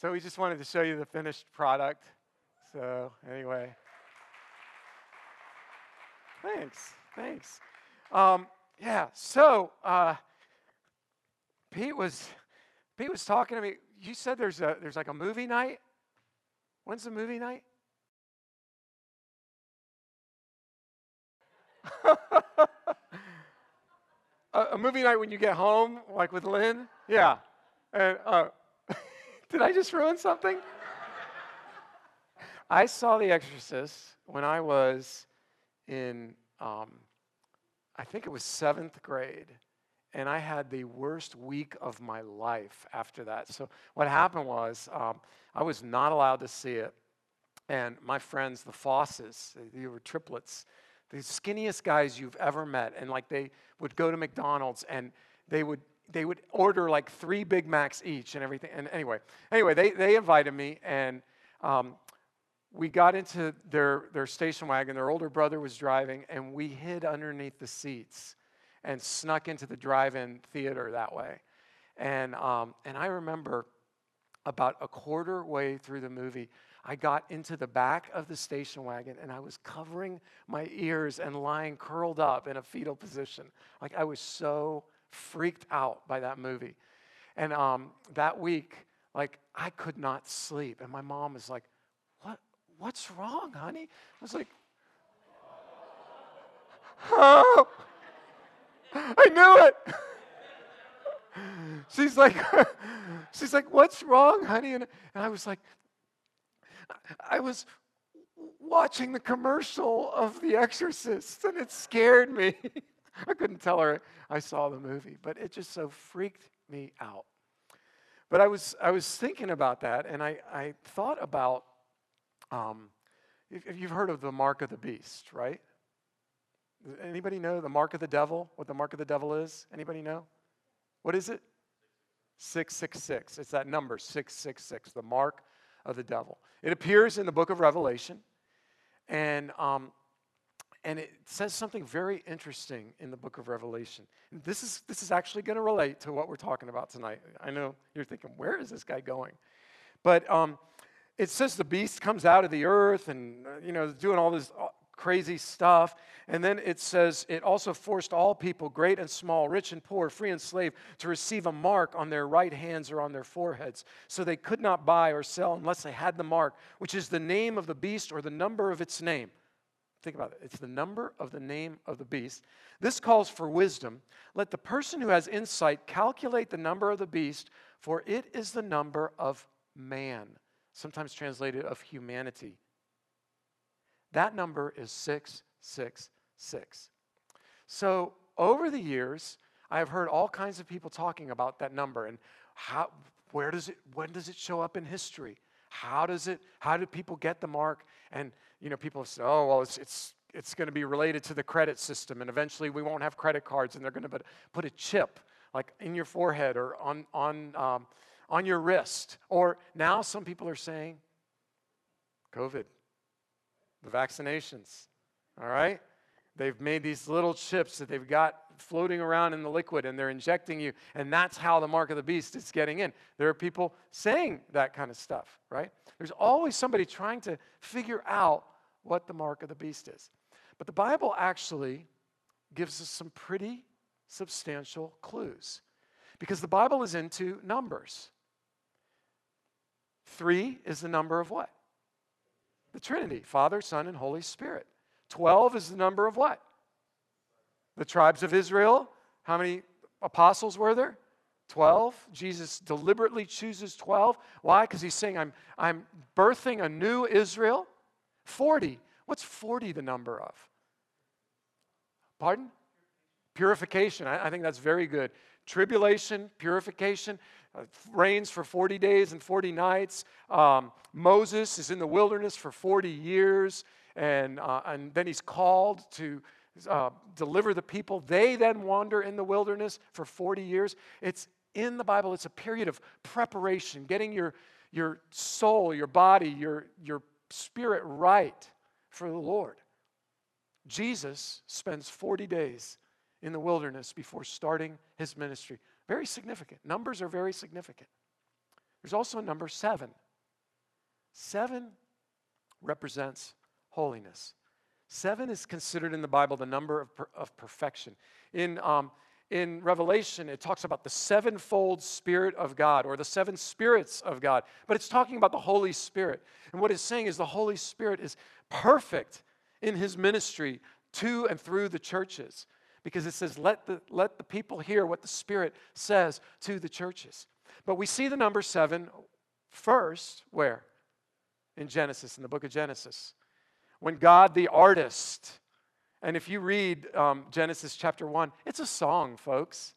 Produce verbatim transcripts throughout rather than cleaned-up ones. So we just wanted to show you the finished product. So anyway. Thanks. Thanks. Um, yeah, so uh, Pete was Pete was talking to me. You said there's a there's like a movie night. When's the movie night? a, a movie night when you get home, like with Lynn? Yeah. And uh, did I just ruin something? I saw The Exorcist when I was in, um, I think it was seventh grade, and I had the worst week of my life after that. So what happened was um, I was not allowed to see it, and my friends, the Fosses, they were triplets, the skinniest guys you've ever met, and like they would go to McDonald's and they would they would order like three Big Macs each and everything. And anyway, anyway, they they invited me, and um, we got into their their station wagon. Their older brother was driving, and we hid underneath the seats and snuck into the drive-in theater that way. And um, and I remember about a quarter way through the movie, I got into the back of the station wagon, and I was covering my ears and lying curled up in a fetal position. Like, I was so freaked out by that movie. And um, that week, like, I could not sleep. And my mom was like, "What? What's wrong, honey?" I was like, "Oh, I knew it." She's like, she's like, "What's wrong, honey?" And, and I was like, I was watching the commercial of The Exorcist, and it scared me. I couldn't tell her I saw the movie, but it just so freaked me out. But I was I was thinking about that, and I, I thought about, um, you've heard of the mark of the beast, right? Anybody know the mark of the devil, what the mark of the devil is? Anybody know? What is it? six six six. It's that number, six six six, the mark of the devil. It appears in the book of Revelation, and um, and it says something very interesting in the book of Revelation. This is this is actually going to relate to what we're talking about tonight. I know you're thinking, where is this guy going? But um, it says the beast comes out of the earth and you know doing all this crazy stuff, and then it says it also forced all people, great and small, rich and poor, free and slave, to receive a mark on their right hands or on their foreheads, so they could not buy or sell unless they had the mark, which is the name of the beast or the number of its name. Think about it. It's the number of the name of the beast. This calls for wisdom. Let the person who has insight calculate the number of the beast, for it is the number of man, sometimes translated of humanity. That number is six six six. So over the years, I have heard all kinds of people talking about that number and how, where does it, when does it show up in history? How does it, how do people get the mark? And you know, people have said, "Oh, well, it's it's it's going to be related to the credit system, and eventually we won't have credit cards, and they're going to put, put a chip like in your forehead or on on um, on your wrist." Or now some people are saying, COVID. The vaccinations, all right? They've made these little chips that they've got floating around in the liquid, and they're injecting you, and that's how the mark of the beast is getting in. There are people saying that kind of stuff, right? There's always somebody trying to figure out what the mark of the beast is. But the Bible actually gives us some pretty substantial clues, because the Bible is into numbers. Three is the number of what? The Trinity, Father, Son, and Holy Spirit. Twelve is the number of what? The tribes of Israel. How many apostles were there? Twelve. Jesus deliberately chooses twelve. Why? Because he's saying, I'm, I'm birthing a new Israel. Forty. What's forty the number of? Pardon? Purification. I, I think that's very good. Tribulation, purification. Uh, reigns for forty days and forty nights. Um, Moses is in the wilderness for forty years, and, uh, and then he's called to uh, deliver the people. They then wander in the wilderness for forty years. It's in the Bible. It's a period of preparation, getting your, your soul, your body, your, your spirit right for the Lord. Jesus spends forty days in the wilderness before starting his ministry. Very significant. Numbers are very significant. There's also number seven. Seven represents holiness. Seven is considered in the Bible the number of, per, of perfection. In, um, in Revelation, it talks about the sevenfold Spirit of God, or the seven spirits of God. But it's talking about the Holy Spirit. And what it's saying is the Holy Spirit is perfect in his ministry to and through the churches. Because it says, let the, let the people hear what the Spirit says to the churches. But we see the number seven first, where? In Genesis, in the book of Genesis. When God the artist, and if you read um, Genesis chapter one, it's a song, folks.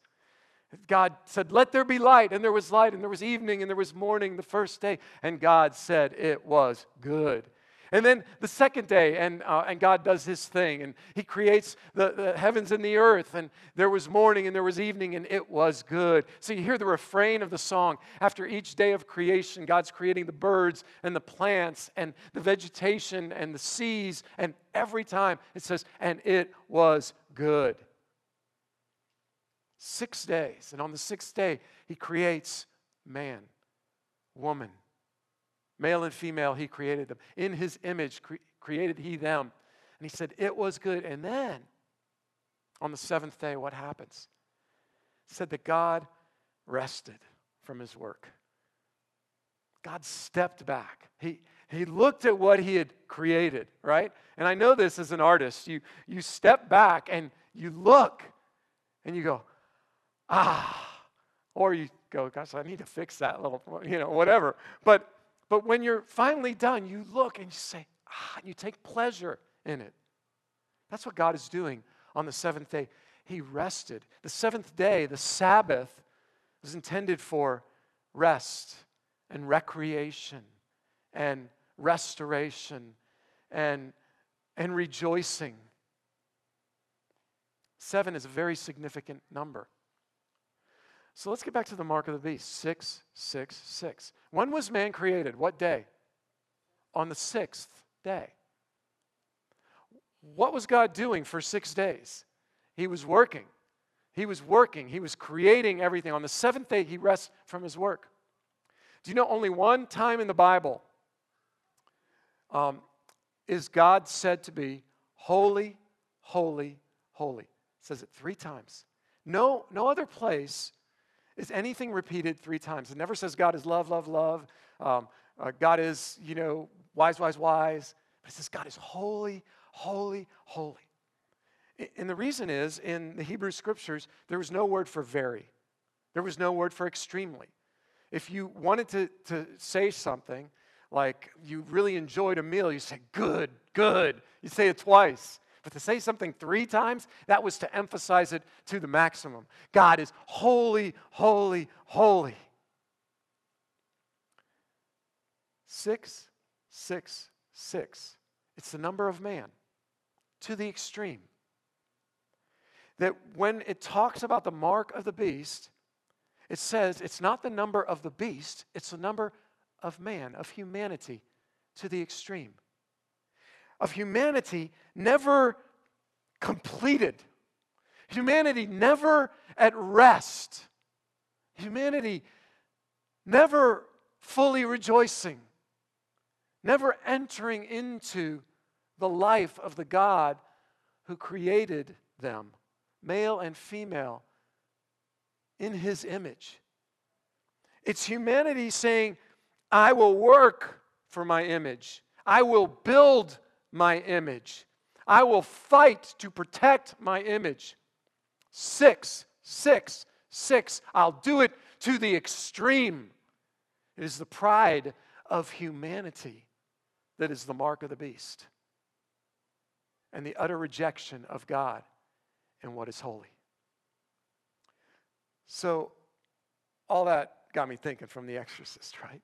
God said, let there be light, and there was light, and there was evening, and there was morning the first day. And God said, it was good. And then the second day, and, uh, and God does his thing, and he creates the, the heavens and the earth, and there was morning and there was evening, and it was good. So you hear the refrain of the song. After each day of creation, God's creating the birds and the plants and the vegetation and the seas, and every time it says, and it was good. Six days, and on the sixth day, he creates man, woman. Male and female, he created them. In his image cre- created he them. And he said, it was good. And then, on the seventh day, what happens? It said that God rested from his work. God stepped back. He, he looked at what he had created, right? And I know this as an artist. You, you step back and you look and you go, ah. Or you go, gosh, I need to fix that little, you know, whatever. But But when you're finally done, you look and you say, ah, and you take pleasure in it. That's what God is doing on the seventh day. He rested. The seventh day, the Sabbath, was intended for rest and recreation and restoration and, and rejoicing. Seven is a very significant number. So let's get back to the mark of the beast, six six six. When was man created? What day? On the sixth day. What was God doing for six days? He was working. He was working. He was creating everything. On the seventh day, he rests from his work. Do you know only one time in the Bible um, is God said to be holy, holy, holy? It says it three times. No, no other place is anything repeated three times. It never says God is love, love, love. Um, uh, God is, you know, wise, wise, wise. But it says God is holy, holy, holy. And the reason is, in the Hebrew Scriptures, there was no word for very. There was no word for extremely. If you wanted to, to say something, like you really enjoyed a meal, you say, good, good. You say it twice. But to say something three times, that was to emphasize it to the maximum. God is holy, holy, holy. Six, six, six. It's the number of man to the extreme. That when it talks about the mark of the beast, it says it's not the number of the beast, it's the number of man, of humanity, to the extreme. Of humanity never completed. Humanity never at rest. Humanity never fully rejoicing. Never entering into the life of the God who created them, male and female, in his image. It's humanity saying, I will work for my image. I will build my image. I will fight to protect my image. Six, six, six. I'll do it to the extreme. It is the pride of humanity that is the mark of the beast, and the utter rejection of God and what is holy. So, all that got me thinking from The Exorcist, right?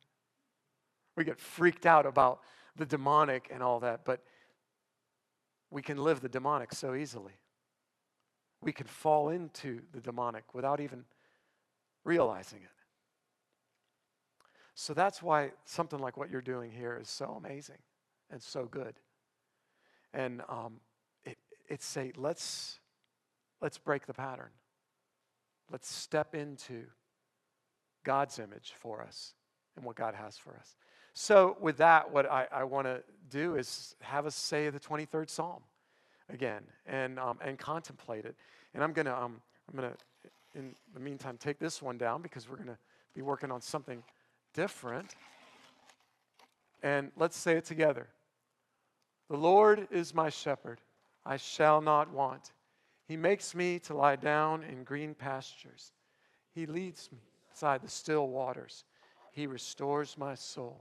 We get freaked out about the demonic and all that, but we can live the demonic so easily. We can fall into the demonic without even realizing it. So that's why something like what you're doing here is so amazing and so good. And um, it, it's say, let's, let's break the pattern. Let's step into God's image for us and what God has for us. So with that, what I, I want to do is have us say the twenty-third Psalm again and um, and contemplate it. And I'm gonna um, I'm gonna in the meantime take this one down because we're gonna be working on something different. And let's say it together. The Lord is my shepherd; I shall not want. He makes me to lie down in green pastures. He leads me beside the still waters. He restores my soul.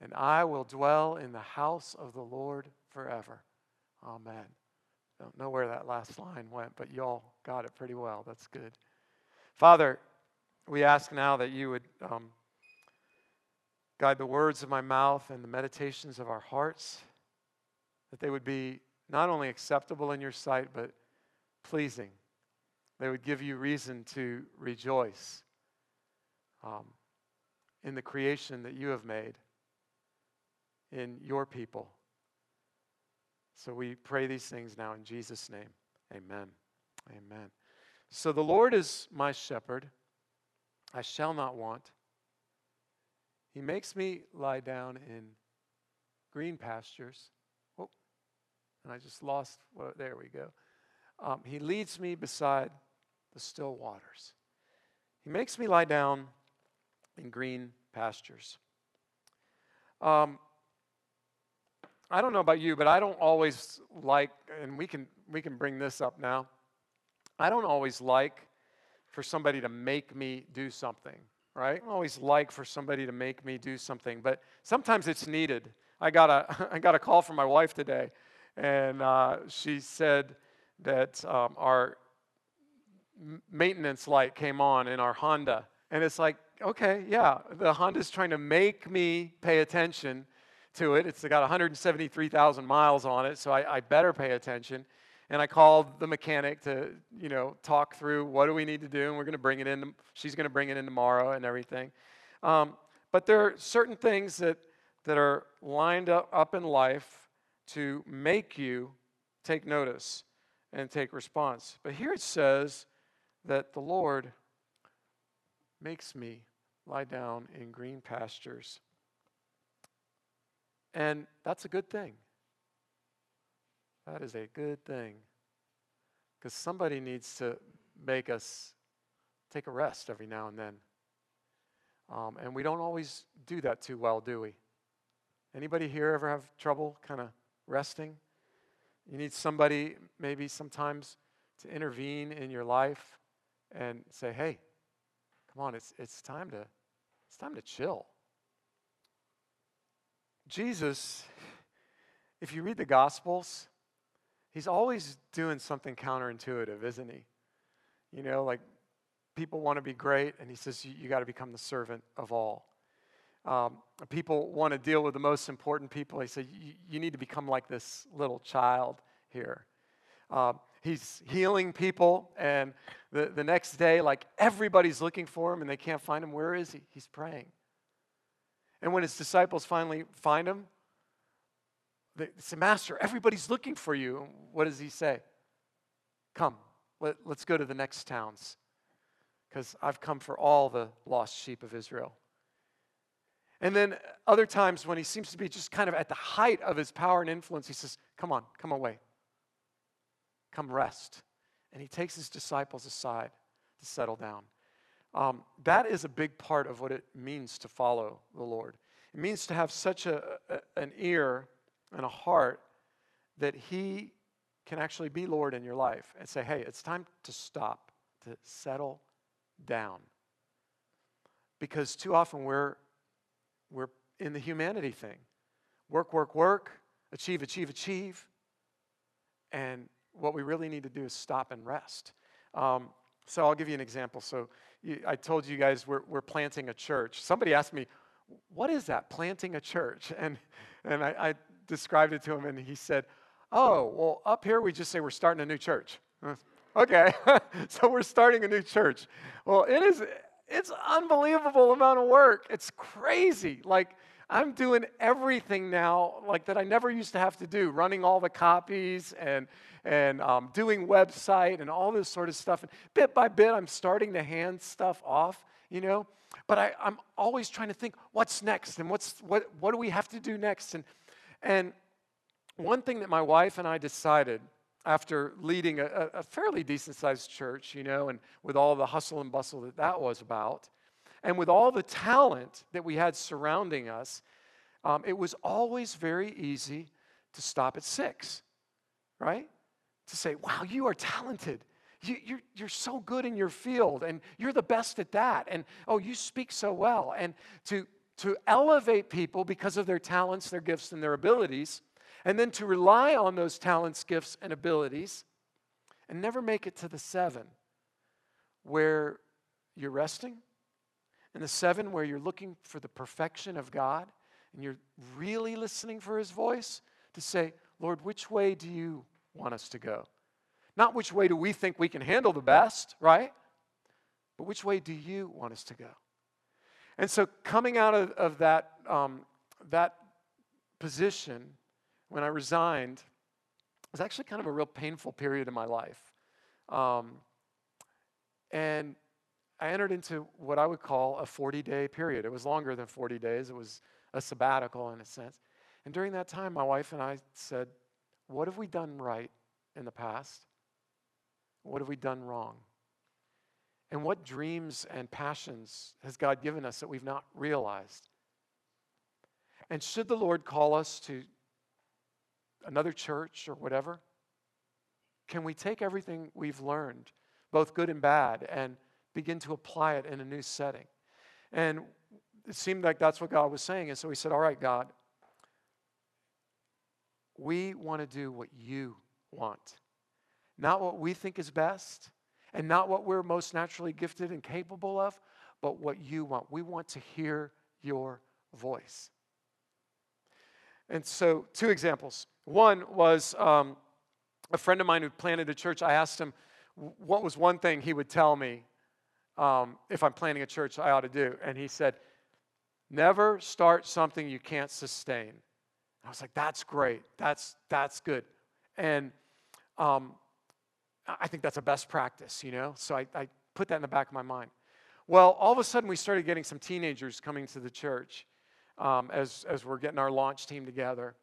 and I will dwell in the house of the Lord forever. Amen. Don't know where that last line went, but y'all got it pretty well. That's good. Father, we ask now that you would um, guide the words of my mouth and the meditations of our hearts, that they would be not only acceptable in your sight, but pleasing. They would give you reason to rejoice um, in the creation that you have made, in your people. So we pray these things now in Jesus' name. Amen. Amen. So the Lord is my shepherd. I shall not want. He makes me lie down in green pastures. Oh, and I just lost. Well, there we go. Um, he leads me beside the still waters. He makes me lie down in green pastures. Um, I don't know about you, but I don't always like, and we can we can bring this up now. I don't always like for somebody to make me do something, right? I don't always like for somebody to make me do something, but sometimes it's needed. I got a I got a call from my wife today, and uh, she said that um, our maintenance light came on in our Honda, and it's like, okay, yeah, the Honda's trying to make me pay attention to it. It's got one hundred seventy-three thousand miles on it, so I, I better pay attention. And I called the mechanic to, you know, talk through what do we need to do, and we're going to bring it in. She's going to bring it in tomorrow and everything. Um, but there are certain things that that are lined up, up in life to make you take notice and take response. But here it says that the Lord makes me lie down in green pastures. And that's a good thing. That is a good thing. Because somebody needs to make us take a rest every now and then. Um, and we don't always do that too well, do we? Anybody here ever have trouble kind of resting? You need somebody maybe sometimes to intervene in your life and say, hey, come on, it's it's time to it's time to chill. Jesus, if you read the Gospels, he's always doing something counterintuitive, isn't he? You know, like people want to be great, and he says, you, you got to become the servant of all. Um, people want to deal with the most important people. He said, you need to become like this little child here. Um, he's healing people, and the, the next day, like everybody's looking for him, and they can't find him. Where is he? He's praying. And when his disciples finally find him, they say, Master, everybody's looking for you. And what does he say? Come, let, let's go to the next towns, because I've come for all the lost sheep of Israel. And then other times when he seems to be just kind of at the height of his power and influence, he says, come on, come away. Come rest. And he takes his disciples aside to settle down. Um, that is a big part of what it means to follow the Lord. It means to have such a, a an ear and a heart that he can actually be Lord in your life and say, hey, it's time to stop, to settle down. Because too often we're, we're in the humanity thing. Work, work, work, achieve, achieve, achieve. And what we really need to do is stop and rest. Um, So I'll give you an example. So you, I told you guys we're, we're planting a church. Somebody asked me, what is that, planting a church? And and I, I described it to him, and he said, oh, well, up here we just say we're starting a new church. Okay, so we're starting a new church. Well, it is, it's unbelievable amount of work. It's crazy. Like, I'm doing everything now, like, that I never used to have to do, running all the copies and and um, doing website and all this sort of stuff. And bit by bit, I'm starting to hand stuff off, you know. But I, I'm always trying to think, what's next, and what's what what do we have to do next? And and one thing that my wife and I decided after leading a, a fairly decent-sized church, you know, and with all the hustle and bustle that that was about, and with all the talent that we had surrounding us, um, it was always very easy to stop at six, right? To say, wow, you are talented. You, you're, you're so good in your field, and you're the best at that. And, oh, you speak so well. And to, to elevate people because of their talents, their gifts, and their abilities, and then to rely on those talents, gifts, and abilities, and never make it to the seven where you're resting, and the seven where you're looking for the perfection of God, and you're really listening for his voice to say, Lord, which way do you want us to go? Not which way do we think we can handle the best, right? But which way do you want us to go? And so coming out of, of that, um, that position, when I resigned, it was actually kind of a real painful period in my life. Um, and I entered into what I would call a forty-day period. It was longer than forty days. It was a sabbatical in a sense. And during that time, my wife and I said, what have we done right in the past? What have we done wrong? And what dreams and passions has God given us that we've not realized? And should the Lord call us to another church or whatever, can we take everything we've learned, both good and bad, and begin to apply it in a new setting? And it seemed like that's what God was saying. And so we said, all right, God, we want to do what you want, not what we think is best, and not what we're most naturally gifted and capable of, but what you want. We want to hear your voice. And so two examples. One was um, a friend of mine who planted a church. I asked him what was one thing he would tell me um, if I'm planting a church I ought to do. And he said, never start something you can't sustain. I was like, that's great. That's, that's good. And um, I think that's a best practice, you know. So I, I put that in the back of my mind. Well, all of a sudden we started getting some teenagers coming to the church um, as, as we're getting our launch team together.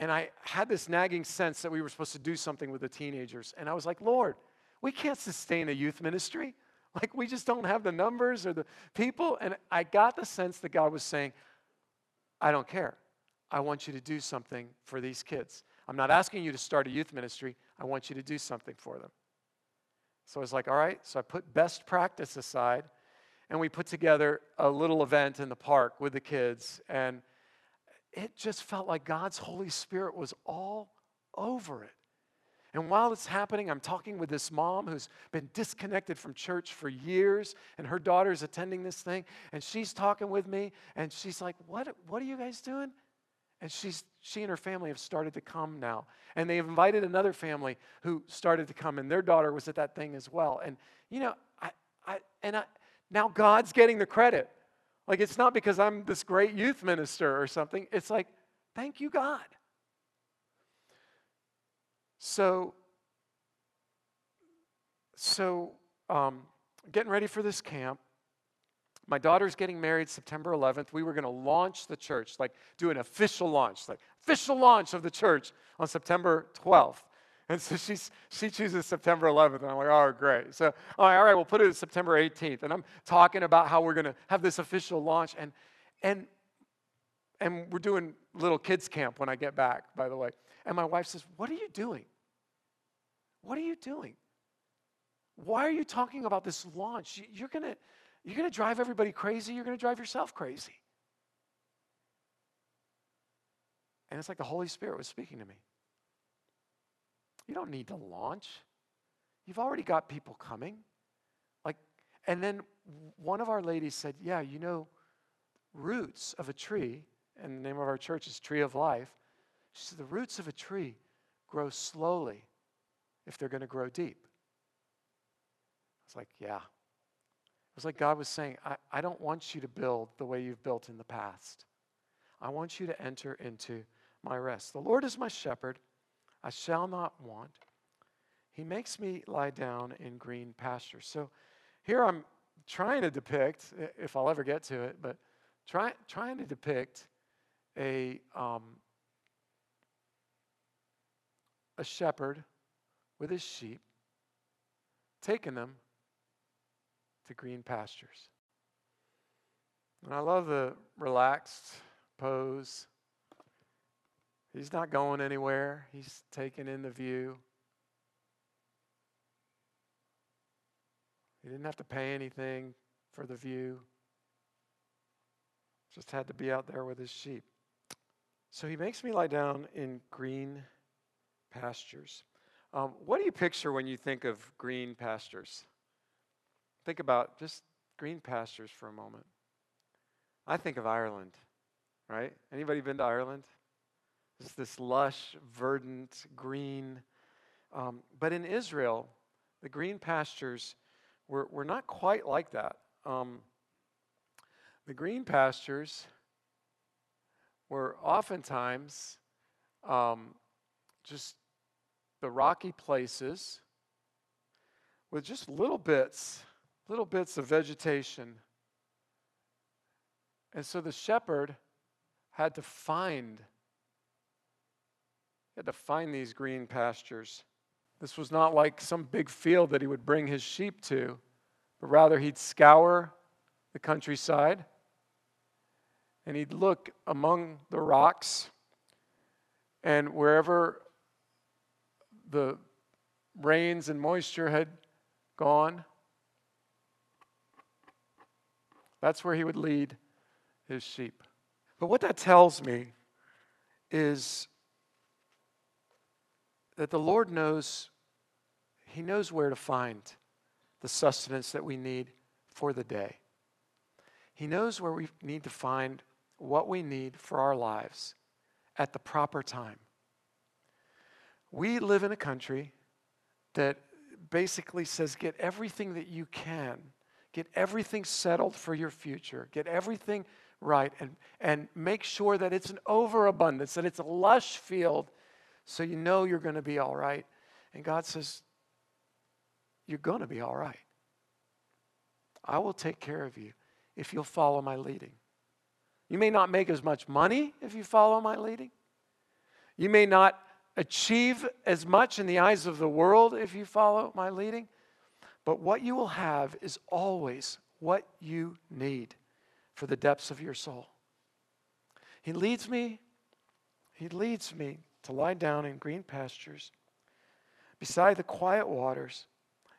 And I had this nagging sense that we were supposed to do something with the teenagers. And I was like, Lord, we can't sustain a youth ministry. Like, we just don't have the numbers or the people. And I got the sense that God was saying, I don't care. I want you to do something for these kids. I'm not asking you to start a youth ministry. I want you to do something for them. So I was like, all right. So I put best practice aside, and we put together a little event in the park with the kids. And it just felt like God's Holy Spirit was all over it. And while it's happening, I'm talking with this mom who's been disconnected from church for years, and her daughter's attending this thing, and she's talking with me, and she's like, what, what are you guys doing? And she's, she and her family have started to come now. And they've invited another family who started to come, and their daughter was at that thing as well. And, you know, I, I, and I, now God's getting the credit. Like, it's not because I'm this great youth minister or something. It's like, thank you, God. So, so um, getting ready for this camp. My daughter's getting married September eleventh. We were going to launch the church, like do an official launch, like official launch of the church on September twelfth. And so she's, she chooses September eleventh, and I'm like, oh, great. So, all right, all right, we'll put it at September eighteenth. And I'm talking about how we're going to have this official launch. And, and, and we're doing little kids camp when I get back, by the way. And my wife says, what are you doing? What are you doing? Why are you talking about this launch? You're going to, you're going to drive everybody crazy. You're going to drive yourself crazy. And it's like the Holy Spirit was speaking to me. You don't need to launch. You've already got people coming. Like, and then one of our ladies said, yeah, you know, roots of a tree, and the name of our church is Tree of Life. She said the roots of a tree grow slowly if they're going to grow deep. I was like, yeah. It was like God was saying, I, I don't want you to build the way you've built in the past. I want you to enter into my rest. The Lord is my shepherd. I shall not want. He makes me lie down in green pastures. So here I'm trying to depict, if I'll ever get to it, but try, trying to depict a, um, a shepherd with his sheep, taking them to green pastures. And I love the relaxed pose. He's not going anywhere. He's taking in the view. He didn't have to pay anything for the view. Just had to be out there with his sheep. So he makes me lie down in green pastures. Um, what do you picture when you think of green pastures? Think about just green pastures for a moment. I think of Ireland, right? Anybody been to Ireland? It's this lush, verdant, green. Um, but in Israel, the green pastures were, were not quite like that. Um, the green pastures were oftentimes um, just the rocky places with just little bits, little bits of vegetation. And so the shepherd had to find Had to find these green pastures. This was not like some big field that he would bring his sheep to, but rather he'd scour the countryside and he'd look among the rocks, and wherever the rains and moisture had gone, that's where he would lead his sheep. But what that tells me is that the Lord knows, he knows where to find the sustenance that we need for the day. He knows where we need to find what we need for our lives at the proper time. We live in a country that basically says, get everything that you can, get everything settled for your future, get everything right, and, and make sure that it's an overabundance, that it's a lush field, so you know you're going to be all right. And God says, you're going to be all right. I will take care of you if you'll follow my leading. You may not make as much money if you follow my leading. You may not achieve as much in the eyes of the world if you follow my leading. But what you will have is always what you need for the depths of your soul. He leads me. He leads me. To lie down in green pastures, beside the quiet waters,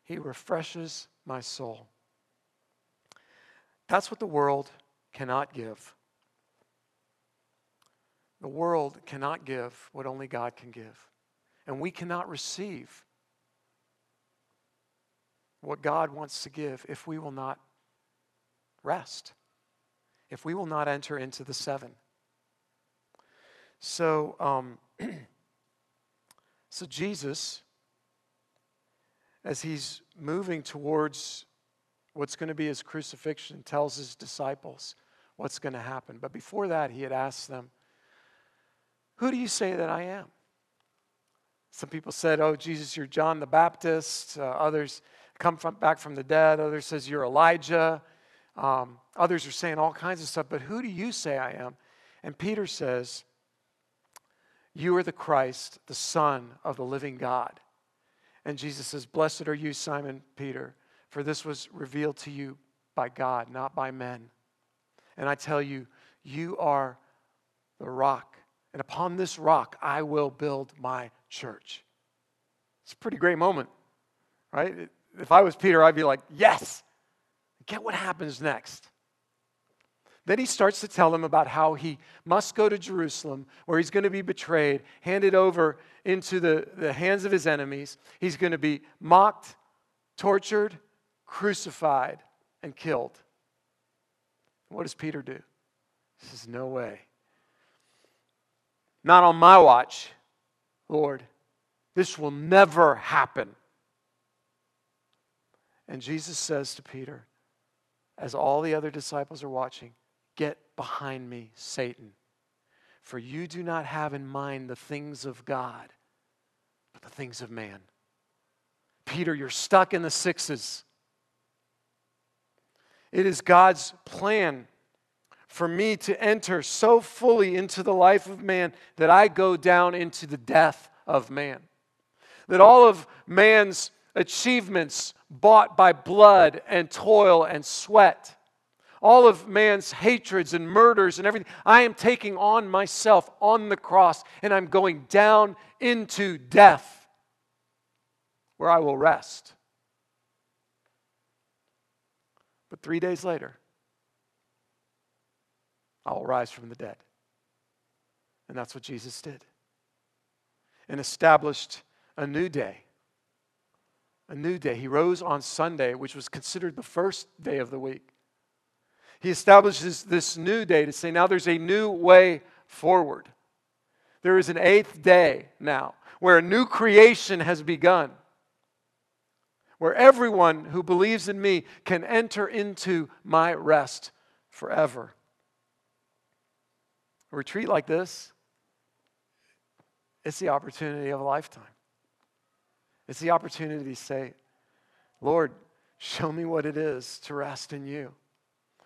he refreshes my soul. That's what the world cannot give. The world cannot give what only God can give. And we cannot receive what God wants to give if we will not rest, if we will not enter into the seven. So, um, so Jesus, as he's moving towards what's going to be his crucifixion, tells his disciples what's going to happen. But before that, he had asked them, who do you say that I am? Some people said, oh, Jesus, you're John the Baptist. Uh, others come from, back from the dead. Others says you're Elijah. Um, others are saying all kinds of stuff. But who do you say I am? And Peter says, you are the Christ, the Son of the living God. And Jesus says, blessed are you, Simon Peter, for this was revealed to you by God, not by men. And I tell you, you are the rock. And upon this rock, I will build my church. It's a pretty great moment, right? If I was Peter, I'd be like, yes! Get what happens next. Then he starts to tell them about how he must go to Jerusalem, where he's going to be betrayed, handed over into the, the hands of his enemies. He's going to be mocked, tortured, crucified, and killed. What does Peter do? This is no way. Not on my watch, Lord. This will never happen. And Jesus says to Peter, as all the other disciples are watching, get behind me, Satan. For you do not have in mind the things of God, but the things of man. Peter, you're stuck in the sixes. It is God's plan for me to enter so fully into the life of man that I go down into the death of man. That all of man's achievements bought by blood and toil and sweat, all of man's hatreds and murders and everything, I am taking on myself on the cross, and I'm going down into death where I will rest. But three days later, I will rise from the dead. And that's what Jesus did. And established a new day. A new day. He rose on Sunday, which was considered the first day of the week. He establishes this new day to say, now there's a new way forward. There is an eighth day now, where a new creation has begun. Where everyone who believes in me can enter into my rest forever. A retreat like this, it's the opportunity of a lifetime. It's the opportunity to say, Lord, show me what it is to rest in you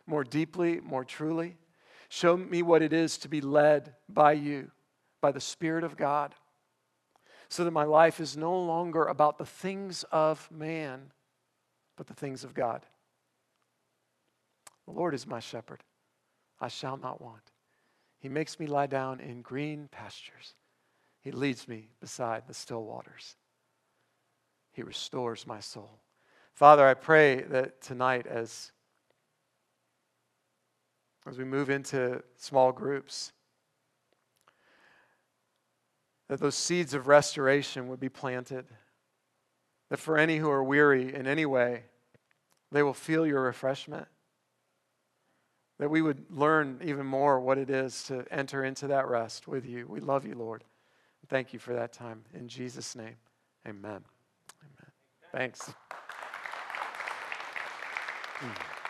more deeply, more truly. Show me what it is to be led by you, by the Spirit of God, so that my life is no longer about the things of man, but the things of God. The Lord is my shepherd. I shall not want. He makes me lie down in green pastures. He leads me beside the still waters. He restores my soul. Father, I pray that tonight as, as we move into small groups, that those seeds of restoration would be planted. That for any who are weary in any way, they will feel your refreshment. That we would learn even more what it is to enter into that rest with you. We love you, Lord. Thank you for that time. In Jesus' name, amen. Amen. Thanks. Mm.